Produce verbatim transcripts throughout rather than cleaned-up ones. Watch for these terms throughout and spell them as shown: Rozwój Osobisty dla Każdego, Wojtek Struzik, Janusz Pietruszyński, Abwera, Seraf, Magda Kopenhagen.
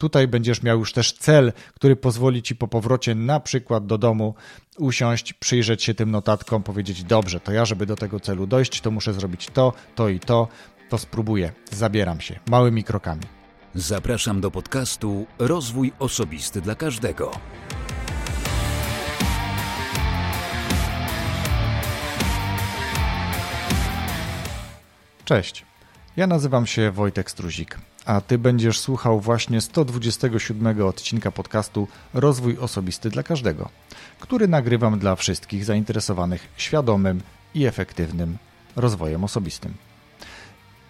Tutaj będziesz miał już też cel, który pozwoli ci po powrocie na przykład do domu usiąść, przyjrzeć się tym notatkom, powiedzieć: dobrze, to ja, żeby do tego celu dojść, to muszę zrobić to, to i to, to spróbuję, zabieram się małymi krokami. Zapraszam do podcastu Rozwój Osobisty dla Każdego. Cześć, ja nazywam się Wojtek Struzik, a Ty będziesz słuchał właśnie sto dwudziestego siódmego odcinka podcastu Rozwój Osobisty dla Każdego, który nagrywam dla wszystkich zainteresowanych świadomym i efektywnym rozwojem osobistym.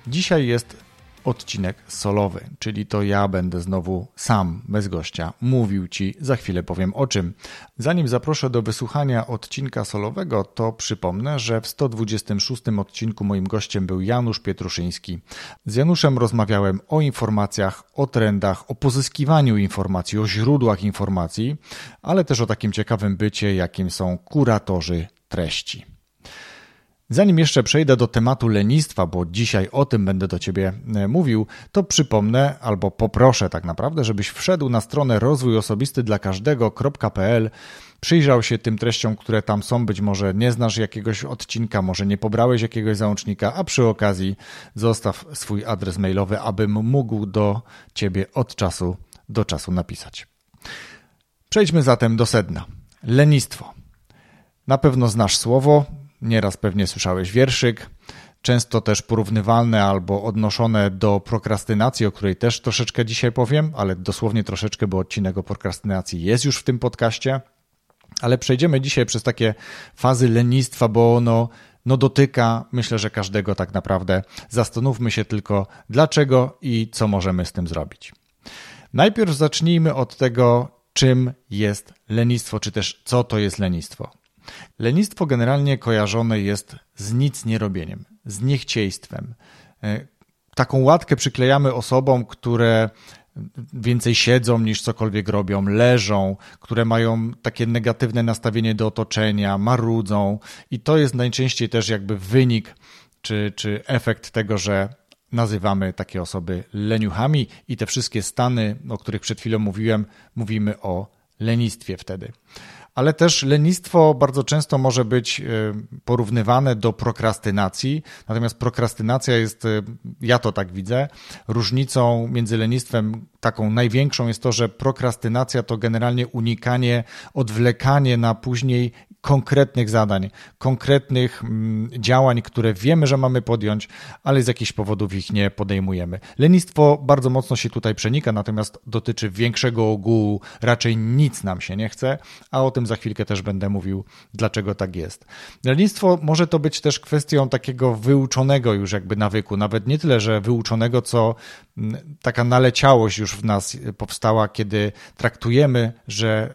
Dzisiaj jest odcinek solowy, czyli to ja będę znowu sam, bez gościa, mówił Ci, za chwilę powiem o czym. Zanim zaproszę do wysłuchania odcinka solowego, to przypomnę, że w sto dwudziestym szóstym odcinku moim gościem był Janusz Pietruszyński. Z Januszem rozmawiałem o informacjach, o trendach, o pozyskiwaniu informacji, o źródłach informacji, ale też o takim ciekawym bycie, jakim są kuratorzy treści. Zanim jeszcze przejdę do tematu lenistwa, bo dzisiaj o tym będę do Ciebie mówił, to przypomnę albo poproszę tak naprawdę, żebyś wszedł na stronę rozwój osobisty dla każdego kropka p l, przyjrzał się tym treściom, które tam są, być może nie znasz jakiegoś odcinka, może nie pobrałeś jakiegoś załącznika, a przy okazji zostaw swój adres mailowy, abym mógł do Ciebie od czasu do czasu napisać. Przejdźmy zatem do sedna. Lenistwo. Na pewno znasz słowo. Nieraz pewnie słyszałeś wierszyk, często też porównywalne albo odnoszone do prokrastynacji, o której też troszeczkę dzisiaj powiem, ale dosłownie troszeczkę, bo odcinek o prokrastynacji jest już w tym podcaście. Ale przejdziemy dzisiaj przez takie fazy lenistwa, bo ono no, dotyka, myślę, że każdego tak naprawdę. Zastanówmy się tylko, dlaczego i co możemy z tym zrobić. Najpierw zacznijmy od tego, czym jest lenistwo, czy też co to jest lenistwo. Lenistwo generalnie kojarzone jest z nic nie robieniem, z niechciejstwem. Taką łatkę przyklejamy osobom, które więcej siedzą niż cokolwiek robią, leżą, które mają takie negatywne nastawienie do otoczenia, marudzą i to jest najczęściej też jakby wynik czy, czy efekt tego, że nazywamy takie osoby leniuchami i te wszystkie stany, o których przed chwilą mówiłem, mówimy o lenistwie wtedy. Ale też lenistwo bardzo często może być porównywane do prokrastynacji, natomiast prokrastynacja jest, ja to tak widzę, różnicą między lenistwem taką największą jest to, że prokrastynacja to generalnie unikanie, odwlekanie na później konkretnych zadań, konkretnych działań, które wiemy, że mamy podjąć, ale z jakichś powodów ich nie podejmujemy. Lenistwo bardzo mocno się tutaj przenika, natomiast dotyczy większego ogółu, raczej nic nam się nie chce, a o tym za chwilkę też będę mówił, dlaczego tak jest. Lenistwo może to być też kwestią takiego wyuczonego już jakby nawyku, nawet nie tyle, że wyuczonego, co taka naleciałość już w nas powstała, kiedy traktujemy, że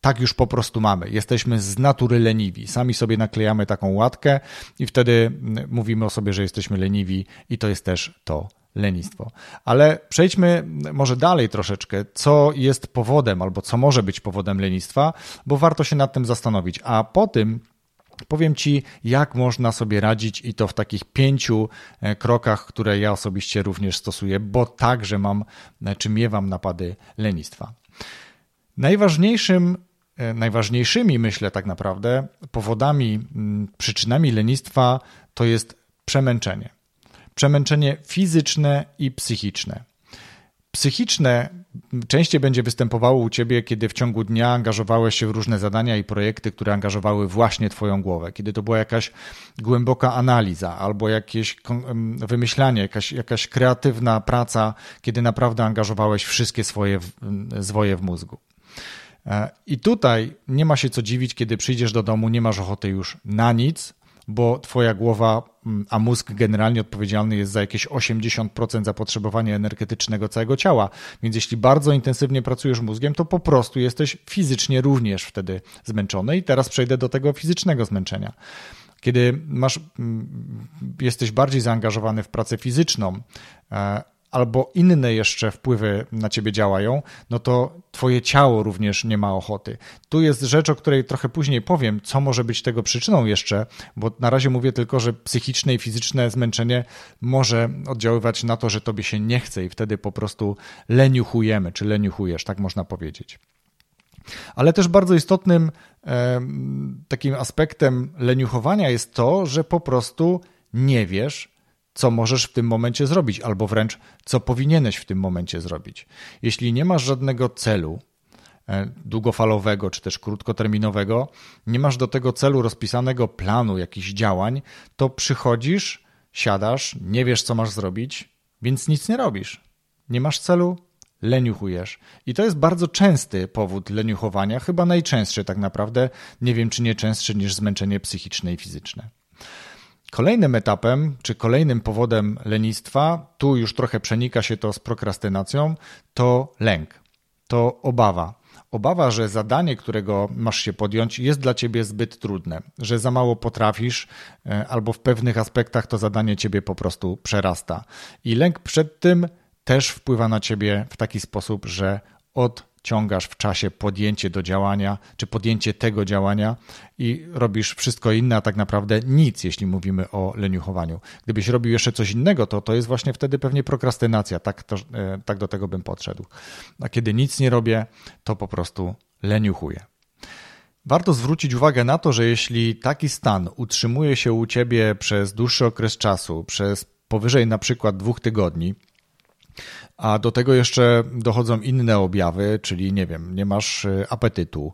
tak już po prostu mamy. Jesteśmy z natury leniwi. Sami sobie naklejamy taką łatkę i wtedy mówimy o sobie, że jesteśmy leniwi i to jest też to lenistwo. Ale przejdźmy może dalej troszeczkę, co jest powodem albo co może być powodem lenistwa, bo warto się nad tym zastanowić. A po tym powiem Ci, jak można sobie radzić i to w takich pięciu krokach, które ja osobiście również stosuję, bo także mam, czy miewam napady lenistwa. Najważniejszym Najważniejszymi, myślę tak naprawdę, powodami, przyczynami lenistwa to jest przemęczenie. Przemęczenie fizyczne i psychiczne. Psychiczne częściej będzie występowało u Ciebie, kiedy w ciągu dnia angażowałeś się w różne zadania i projekty, które angażowały właśnie Twoją głowę. Kiedy to była jakaś głęboka analiza albo jakieś wymyślanie, jakaś, jakaś kreatywna praca, kiedy naprawdę angażowałeś wszystkie swoje zwoje w mózgu. I tutaj nie ma się co dziwić, kiedy przyjdziesz do domu, nie masz ochoty już na nic, bo twoja głowa, a mózg generalnie odpowiedzialny jest za jakieś osiemdziesiąt procent zapotrzebowania energetycznego całego ciała, więc jeśli bardzo intensywnie pracujesz mózgiem, to po prostu jesteś fizycznie również wtedy zmęczony i teraz przejdę do tego fizycznego zmęczenia. Kiedy masz, jesteś bardziej zaangażowany w pracę fizyczną, albo inne jeszcze wpływy na ciebie działają, no to twoje ciało również nie ma ochoty. Tu jest rzecz, o której trochę później powiem, co może być tego przyczyną jeszcze, bo na razie mówię tylko, że psychiczne i fizyczne zmęczenie może oddziaływać na to, że tobie się nie chce i wtedy po prostu leniuchujemy, czy leniuchujesz, tak można powiedzieć. Ale też bardzo istotnym e, takim aspektem leniuchowania jest to, że po prostu nie wiesz, co możesz w tym momencie zrobić, albo wręcz co powinieneś w tym momencie zrobić. Jeśli nie masz żadnego celu e, długofalowego czy też krótkoterminowego, nie masz do tego celu rozpisanego planu jakichś działań, to przychodzisz, siadasz, nie wiesz, co masz zrobić, więc nic nie robisz. Nie masz celu, leniuchujesz. I to jest bardzo częsty powód leniuchowania, chyba najczęstszy tak naprawdę, nie wiem czy nie częstszy niż zmęczenie psychiczne i fizyczne. Kolejnym etapem, czy kolejnym powodem lenistwa, tu już trochę przenika się to z prokrastynacją, to lęk, to obawa. Obawa, że zadanie, którego masz się podjąć, jest dla ciebie zbyt trudne, że za mało potrafisz albo w pewnych aspektach to zadanie ciebie po prostu przerasta. I lęk przed tym też wpływa na ciebie w taki sposób, że odciągasz w czasie podjęcie do działania, czy podjęcie tego działania i robisz wszystko inne, a tak naprawdę nic, jeśli mówimy o leniuchowaniu. Gdybyś robił jeszcze coś innego, to to jest właśnie wtedy pewnie prokrastynacja, tak, to, tak do tego bym podszedł. A kiedy nic nie robię, to po prostu leniuchuję. Warto zwrócić uwagę na to, że jeśli taki stan utrzymuje się u ciebie przez dłuższy okres czasu, przez powyżej na przykład dwóch tygodni, a do tego jeszcze dochodzą inne objawy, czyli nie wiem, nie masz apetytu,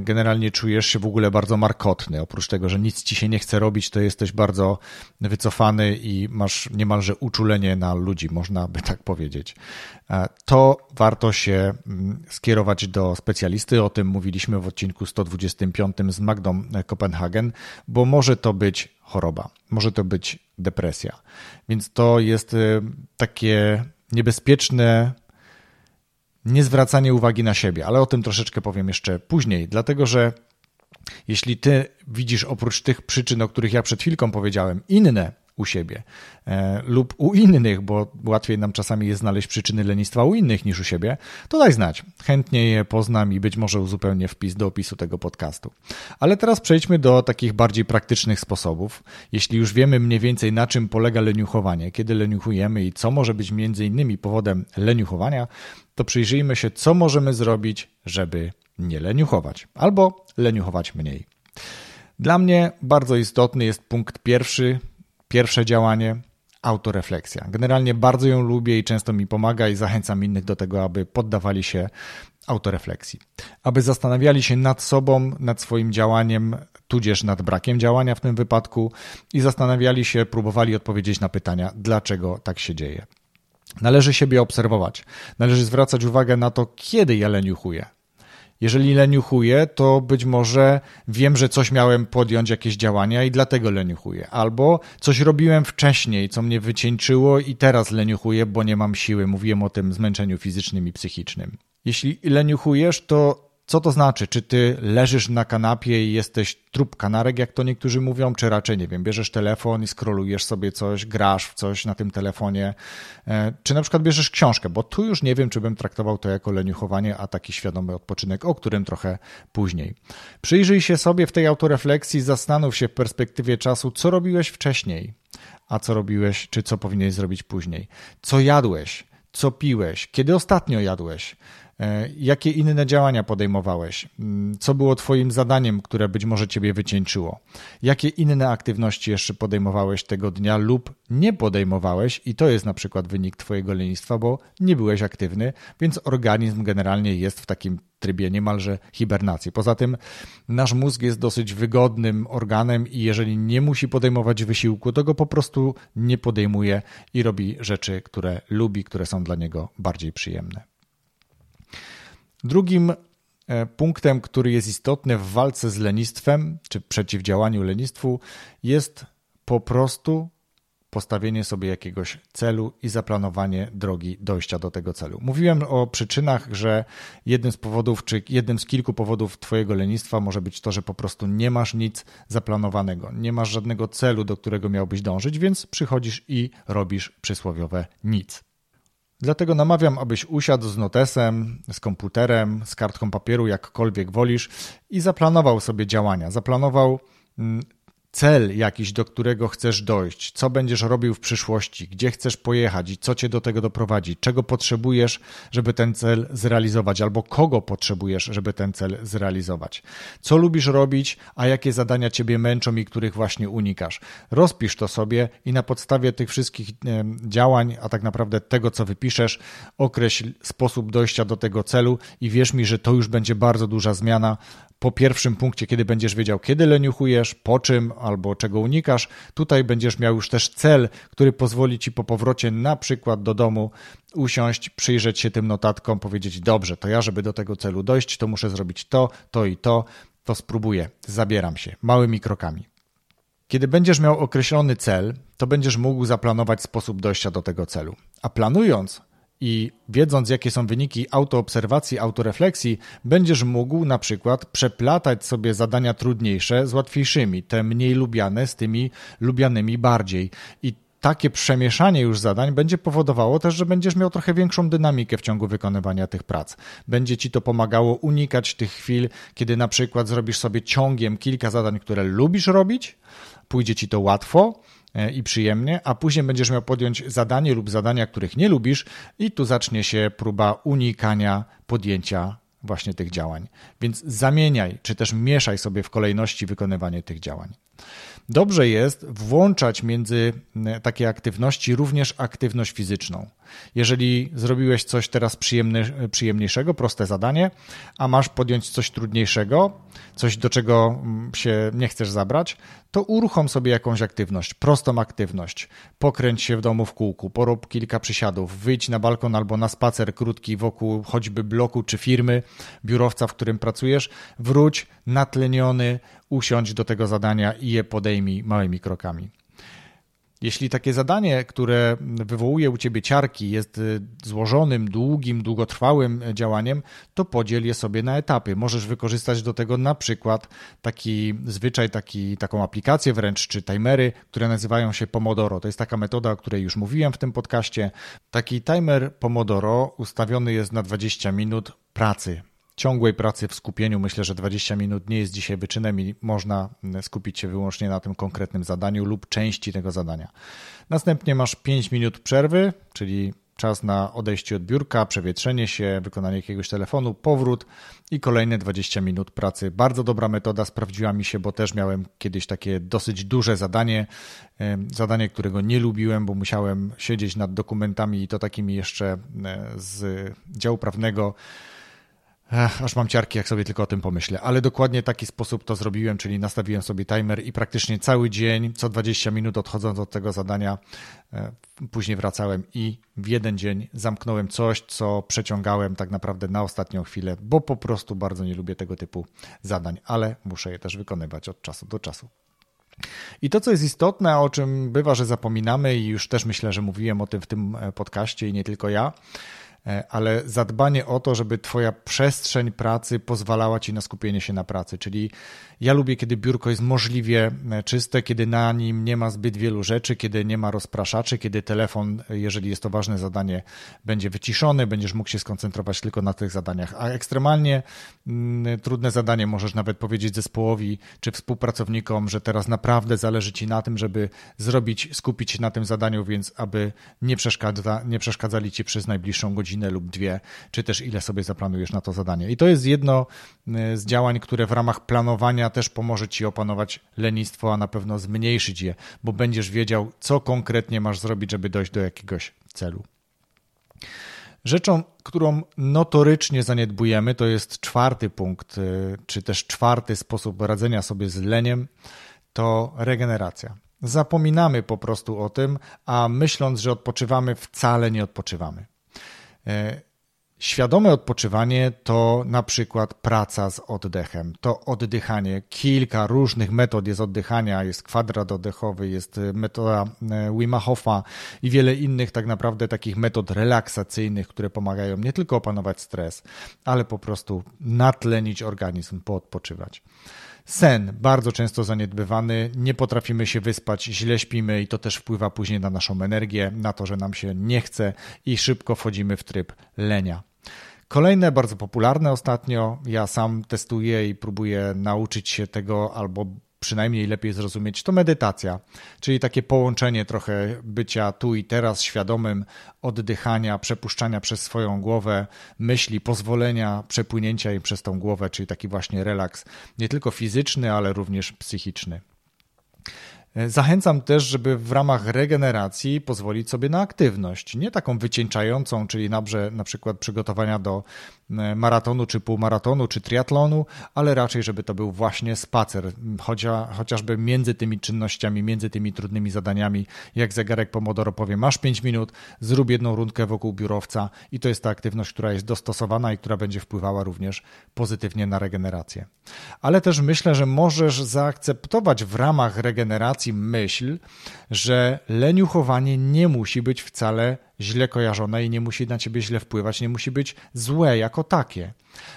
generalnie czujesz się w ogóle bardzo markotny, oprócz tego, że nic ci się nie chce robić, to jesteś bardzo wycofany i masz niemalże uczulenie na ludzi, można by tak powiedzieć. To warto się skierować do specjalisty, o tym mówiliśmy w odcinku sto dwudziestym piątym z Magdą Kopenhagen, bo może to być choroba, może to być depresja, więc to jest takie niebezpieczne niezwracanie uwagi na siebie, ale o tym troszeczkę powiem jeszcze później, dlatego że jeśli ty widzisz oprócz tych przyczyn, o których ja przed chwilką powiedziałem, inne u siebie e, lub u innych, bo łatwiej nam czasami jest znaleźć przyczyny lenistwa u innych niż u siebie, to daj znać. Chętnie je poznam i być może uzupełnię wpis do opisu tego podcastu. Ale teraz przejdźmy do takich bardziej praktycznych sposobów. Jeśli już wiemy mniej więcej, na czym polega leniuchowanie, kiedy leniuchujemy i co może być między innymi powodem leniuchowania, to przyjrzyjmy się, co możemy zrobić, żeby nie leniuchować albo leniuchować mniej. Dla mnie bardzo istotny jest punkt pierwszy, Pierwsze działanie, autorefleksja. Generalnie bardzo ją lubię i często mi pomaga i zachęcam innych do tego, aby poddawali się autorefleksji. Aby zastanawiali się nad sobą, nad swoim działaniem, tudzież nad brakiem działania w tym wypadku i zastanawiali się, próbowali odpowiedzieć na pytania, dlaczego tak się dzieje. Należy siebie obserwować. Należy zwracać uwagę na to, kiedy ja leniuchuję. Jeżeli leniuchuję, to być może wiem, że coś miałem podjąć, jakieś działania i dlatego leniuchuję. Albo coś robiłem wcześniej, co mnie wycieńczyło i teraz leniuchuję, bo nie mam siły. Mówiłem o tym zmęczeniu fizycznym i psychicznym. Jeśli leniuchujesz, to co to znaczy? Czy ty leżysz na kanapie i jesteś trup kanarek, jak to niektórzy mówią, czy raczej, nie wiem, bierzesz telefon i scrollujesz sobie coś, grasz w coś na tym telefonie, czy na przykład bierzesz książkę, bo tu już nie wiem, czy bym traktował to jako leniuchowanie, a taki świadomy odpoczynek, o którym trochę później. Przyjrzyj się sobie w tej autorefleksji, zastanów się w perspektywie czasu, co robiłeś wcześniej, a co robiłeś, czy co powinieneś zrobić później, co jadłeś, co piłeś, kiedy ostatnio jadłeś, jakie inne działania podejmowałeś? Co było twoim zadaniem, które być może ciebie wycieńczyło? Jakie inne aktywności jeszcze podejmowałeś tego dnia lub nie podejmowałeś? I to jest na przykład wynik twojego lenistwa, bo nie byłeś aktywny, więc organizm generalnie jest w takim trybie niemalże hibernacji. Poza tym nasz mózg jest dosyć wygodnym organem i jeżeli nie musi podejmować wysiłku, to go po prostu nie podejmuje i robi rzeczy, które lubi, które są dla niego bardziej przyjemne. Drugim punktem, który jest istotny w walce z lenistwem, czy przeciwdziałaniu lenistwu, jest po prostu postawienie sobie jakiegoś celu i zaplanowanie drogi dojścia do tego celu. Mówiłem o przyczynach, że jednym z powodów, czy jednym z kilku powodów twojego lenistwa może być to, że po prostu nie masz nic zaplanowanego, nie masz żadnego celu, do którego miałbyś dążyć, więc przychodzisz i robisz przysłowiowe nic. Dlatego namawiam, abyś usiadł z notesem, z komputerem, z kartką papieru, jakkolwiek wolisz i zaplanował sobie działania, zaplanował cel jakiś, do którego chcesz dojść, co będziesz robił w przyszłości, gdzie chcesz pojechać i co cię do tego doprowadzi, czego potrzebujesz, żeby ten cel zrealizować albo kogo potrzebujesz, żeby ten cel zrealizować, co lubisz robić, a jakie zadania ciebie męczą i których właśnie unikasz. Rozpisz to sobie i na podstawie tych wszystkich działań, a tak naprawdę tego, co wypiszesz, określ sposób dojścia do tego celu i wierz mi, że to już będzie bardzo duża zmiana po pierwszym punkcie, kiedy będziesz wiedział, kiedy leniuchujesz, po czym albo czego unikasz. Tutaj będziesz miał już też cel, który pozwoli ci po powrocie na przykład do domu usiąść, przyjrzeć się tym notatkom, powiedzieć: dobrze, to ja, żeby do tego celu dojść, to muszę zrobić to, to i to, to spróbuję, zabieram się małymi krokami. Kiedy będziesz miał określony cel, to będziesz mógł zaplanować sposób dojścia do tego celu. A planując i wiedząc, jakie są wyniki autoobserwacji, autorefleksji, będziesz mógł na przykład przeplatać sobie zadania trudniejsze z łatwiejszymi, te mniej lubiane z tymi lubianymi bardziej. I takie przemieszanie już zadań będzie powodowało też, że będziesz miał trochę większą dynamikę w ciągu wykonywania tych prac. Będzie ci to pomagało unikać tych chwil, kiedy na przykład zrobisz sobie ciągiem kilka zadań, które lubisz robić, pójdzie ci to łatwo i przyjemnie, a później będziesz miał podjąć zadanie lub zadania, których nie lubisz i tu zacznie się próba unikania podjęcia właśnie tych działań. Więc zamieniaj, czy też mieszaj sobie w kolejności wykonywanie tych działań. Dobrze jest włączać między takie aktywności również aktywność fizyczną. Jeżeli zrobiłeś coś teraz przyjemny, przyjemniejszego, proste zadanie, a masz podjąć coś trudniejszego, coś do czego się nie chcesz zabrać, to uruchom sobie jakąś aktywność, prostą aktywność. Pokręć się w domu w kółku, porób kilka przysiadów, wyjdź na balkon albo na spacer krótki wokół choćby bloku czy firmy, biurowca, w którym pracujesz, wróć natleniony, usiądź do tego zadania i je podejmij małymi krokami. Jeśli takie zadanie, które wywołuje u ciebie ciarki, jest złożonym, długim, długotrwałym działaniem, to podziel je sobie na etapy. Możesz wykorzystać do tego na przykład taki zwyczaj, taki, taką aplikację wręcz, czy timery, które nazywają się Pomodoro. To jest taka metoda, o której już mówiłem w tym podcaście. Taki timer Pomodoro ustawiony jest na dwadzieścia minut pracy. Ciągłej pracy w skupieniu. Myślę, że dwadzieścia minut nie jest dzisiaj wyczynem i można skupić się wyłącznie na tym konkretnym zadaniu lub części tego zadania. Następnie masz pięć minut przerwy, czyli czas na odejście od biurka, przewietrzenie się, wykonanie jakiegoś telefonu, powrót i kolejne dwadzieścia minut pracy. Bardzo dobra metoda, sprawdziła mi się, bo też miałem kiedyś takie dosyć duże zadanie, zadanie, którego nie lubiłem, bo musiałem siedzieć nad dokumentami i to takimi jeszcze z działu prawnego. Ech, aż mam ciarki, jak sobie tylko o tym pomyślę, ale dokładnie taki sposób to zrobiłem, czyli nastawiłem sobie timer i praktycznie cały dzień, co dwadzieścia minut odchodząc od tego zadania, e, później wracałem i w jeden dzień zamknąłem coś, co przeciągałem tak naprawdę na ostatnią chwilę, bo po prostu bardzo nie lubię tego typu zadań, ale muszę je też wykonywać od czasu do czasu. I to, co jest istotne, o czym bywa, że zapominamy i już też myślę, że mówiłem o tym w tym podcaście i nie tylko ja, ale zadbanie o to, żeby twoja przestrzeń pracy pozwalała ci na skupienie się na pracy, czyli ja lubię, kiedy biurko jest możliwie czyste, kiedy na nim nie ma zbyt wielu rzeczy, kiedy nie ma rozpraszaczy, kiedy telefon, jeżeli jest to ważne zadanie, będzie wyciszony, będziesz mógł się skoncentrować tylko na tych zadaniach, a ekstremalnie mm, trudne zadanie możesz nawet powiedzieć zespołowi czy współpracownikom, że teraz naprawdę zależy ci na tym, żeby zrobić, skupić się na tym zadaniu, więc aby nie, przeszkadza, nie przeszkadzali ci przez najbliższą godzinę lub dwie, czy też ile sobie zaplanujesz na to zadanie. I to jest jedno z działań, które w ramach planowania też pomoże ci opanować lenistwo, a na pewno zmniejszyć je, bo będziesz wiedział, co konkretnie masz zrobić, żeby dojść do jakiegoś celu. Rzeczą, którą notorycznie zaniedbujemy, to jest czwarty punkt, czy też czwarty sposób radzenia sobie z leniem, to regeneracja. Zapominamy po prostu o tym, a myśląc, że odpoczywamy, wcale nie odpoczywamy. Świadome odpoczywanie to na przykład praca z oddechem, to oddychanie, kilka różnych metod jest oddychania, jest kwadrat oddechowy, jest metoda Wima Hofa i wiele innych tak naprawdę takich metod relaksacyjnych, które pomagają nie tylko opanować stres, ale po prostu natlenić organizm, poodpoczywać. Sen bardzo często zaniedbywany, nie potrafimy się wyspać, źle śpimy i to też wpływa później na naszą energię, na to, że nam się nie chce i szybko wchodzimy w tryb lenia. Kolejne, bardzo popularne ostatnio, ja sam testuję i próbuję nauczyć się tego albo przynajmniej lepiej zrozumieć, to medytacja, czyli takie połączenie trochę bycia tu i teraz, świadomym oddychania, przepuszczania przez swoją głowę myśli, pozwolenia przepłynięcia jej przez tą głowę, czyli taki właśnie relaks, nie tylko fizyczny, ale również psychiczny. Zachęcam też, żeby w ramach regeneracji pozwolić sobie na aktywność, nie taką wycieńczającą, czyli nabrze na przykład przygotowania do maratonu, czy półmaratonu, czy triatlonu, ale raczej, żeby to był właśnie spacer, chociażby między tymi czynnościami, między tymi trudnymi zadaniami, jak zegarek Pomodoro powie, masz pięć minut, zrób jedną rundkę wokół biurowca i to jest ta aktywność, która jest dostosowana i która będzie wpływała również pozytywnie na regenerację. Ale też myślę, że możesz zaakceptować w ramach regeneracji myśl, że leniuchowanie nie musi być wcale źle kojarzone i nie musi na ciebie źle wpływać, nie musi być złe jako takie.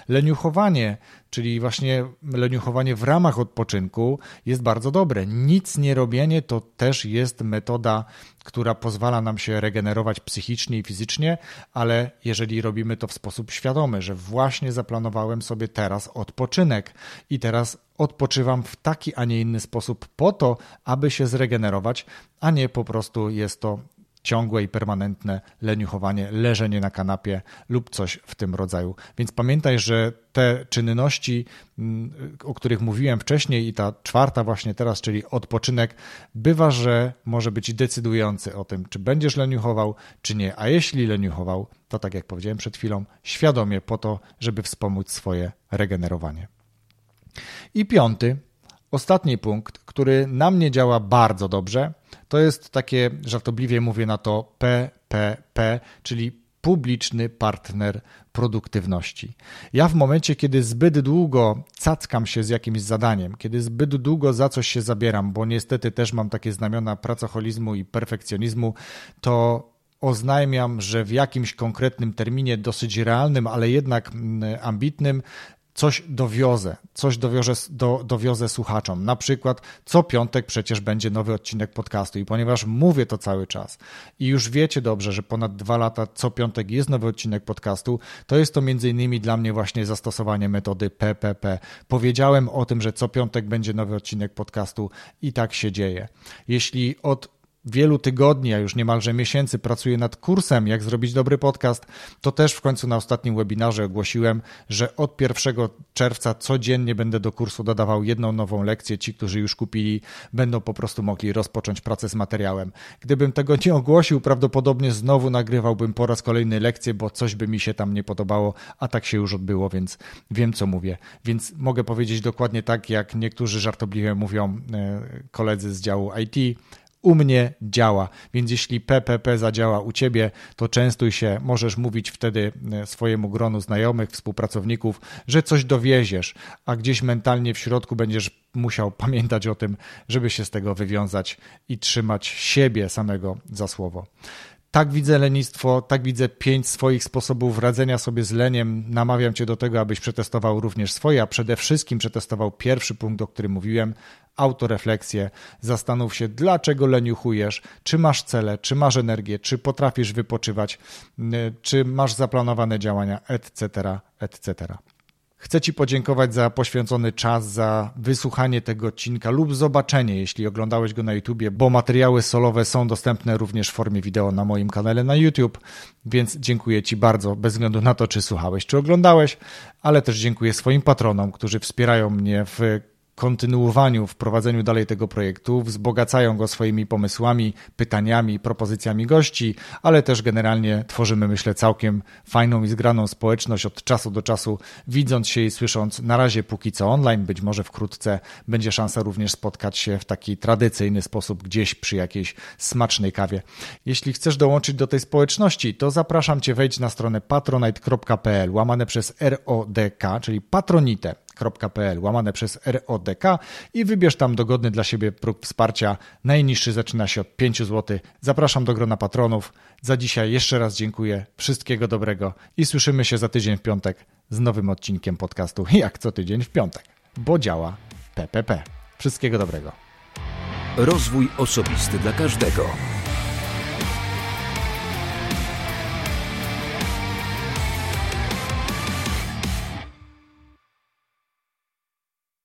Leniuchowanie, czyli właśnie leniuchowanie w ramach odpoczynku jest bardzo dobre. Nic nie robienie to też jest metoda, która pozwala nam się regenerować psychicznie i fizycznie, ale jeżeli robimy to w sposób świadomy, że właśnie zaplanowałem sobie teraz odpoczynek i teraz odpoczywam w taki, a nie inny sposób po to, aby się zregenerować, a nie po prostu jest to ciągłe i permanentne leniuchowanie, leżenie na kanapie lub coś w tym rodzaju. Więc pamiętaj, że te czynności, o których mówiłem wcześniej i ta czwarta właśnie teraz, czyli odpoczynek, bywa, że może być decydujący o tym, czy będziesz leniuchował, czy nie. A jeśli leniuchował, to tak jak powiedziałem przed chwilą, świadomie po to, żeby wspomóc swoje regenerowanie. I piąty, ostatni punkt, który na mnie działa bardzo dobrze, to jest takie, żartobliwie mówię na to P P P, czyli publiczny partner produktywności. Ja w momencie, kiedy zbyt długo cackam się z jakimś zadaniem, kiedy zbyt długo za coś się zabieram, bo niestety też mam takie znamiona pracoholizmu i perfekcjonizmu, to oznajmiam, że w jakimś konkretnym terminie, dosyć realnym, ale jednak ambitnym, Coś dowiozę, coś dowiozę, do, dowiozę słuchaczom. Na przykład co piątek przecież będzie nowy odcinek podcastu i ponieważ mówię to cały czas i już wiecie dobrze, że ponad dwa lata co piątek jest nowy odcinek podcastu, to jest to między innymi dla mnie właśnie zastosowanie metody P P P. Powiedziałem o tym, że co piątek będzie nowy odcinek podcastu i tak się dzieje. Jeśli od wielu tygodni, a już niemalże miesięcy pracuję nad kursem, jak zrobić dobry podcast, to też w końcu na ostatnim webinarze ogłosiłem, że od pierwszego czerwca codziennie będę do kursu dodawał jedną nową lekcję. Ci, którzy już kupili, będą po prostu mogli rozpocząć pracę z materiałem. Gdybym tego nie ogłosił, prawdopodobnie znowu nagrywałbym po raz kolejny lekcję, bo coś by mi się tam nie podobało, a tak się już odbyło, więc wiem, co mówię. Więc mogę powiedzieć dokładnie tak, jak niektórzy żartobliwie mówią koledzy z działu I T, u mnie działa, więc jeśli P P P zadziała u Ciebie, to częstuj się, możesz mówić wtedy swojemu gronu znajomych, współpracowników, że coś dowieziesz, a gdzieś mentalnie w środku będziesz musiał pamiętać o tym, żeby się z tego wywiązać i trzymać siebie samego za słowo. Tak widzę lenistwo, tak widzę pięć swoich sposobów radzenia sobie z leniem. Namawiam Cię do tego, abyś przetestował również swoje, a przede wszystkim przetestował pierwszy punkt, o którym mówiłem, autorefleksję. Zastanów się, dlaczego leniuchujesz, czy masz cele, czy masz energię, czy potrafisz wypoczywać, czy masz zaplanowane działania, et cetera, et cetera. Chcę Ci podziękować za poświęcony czas, za wysłuchanie tego odcinka lub zobaczenie, jeśli oglądałeś go na YouTubie, bo materiały solowe są dostępne również w formie wideo na moim kanale na YouTube, więc dziękuję Ci bardzo, bez względu na to, czy słuchałeś, czy oglądałeś, ale też dziękuję swoim patronom, którzy wspierają mnie w kontynuowaniu, w prowadzeniu dalej tego projektu, wzbogacają go swoimi pomysłami, pytaniami, propozycjami gości, ale też generalnie tworzymy, myślę, całkiem fajną i zgraną społeczność od czasu do czasu, widząc się i słysząc, na razie póki co online, być może wkrótce będzie szansa również spotkać się w taki tradycyjny sposób gdzieś przy jakiejś smacznej kawie. Jeśli chcesz dołączyć do tej społeczności, to zapraszam Cię, wejdź na stronę patronite.pl, łamane przez RODK, czyli patronite. .pl, łamane przez RODK i wybierz tam dogodny dla siebie próg wsparcia. Najniższy zaczyna się od pięć złotych. Zapraszam do grona patronów. Za dzisiaj jeszcze raz dziękuję. Wszystkiego dobrego i słyszymy się za tydzień w piątek z nowym odcinkiem podcastu Jak co tydzień w piątek, bo działa P P P. Wszystkiego dobrego. Rozwój osobisty dla każdego.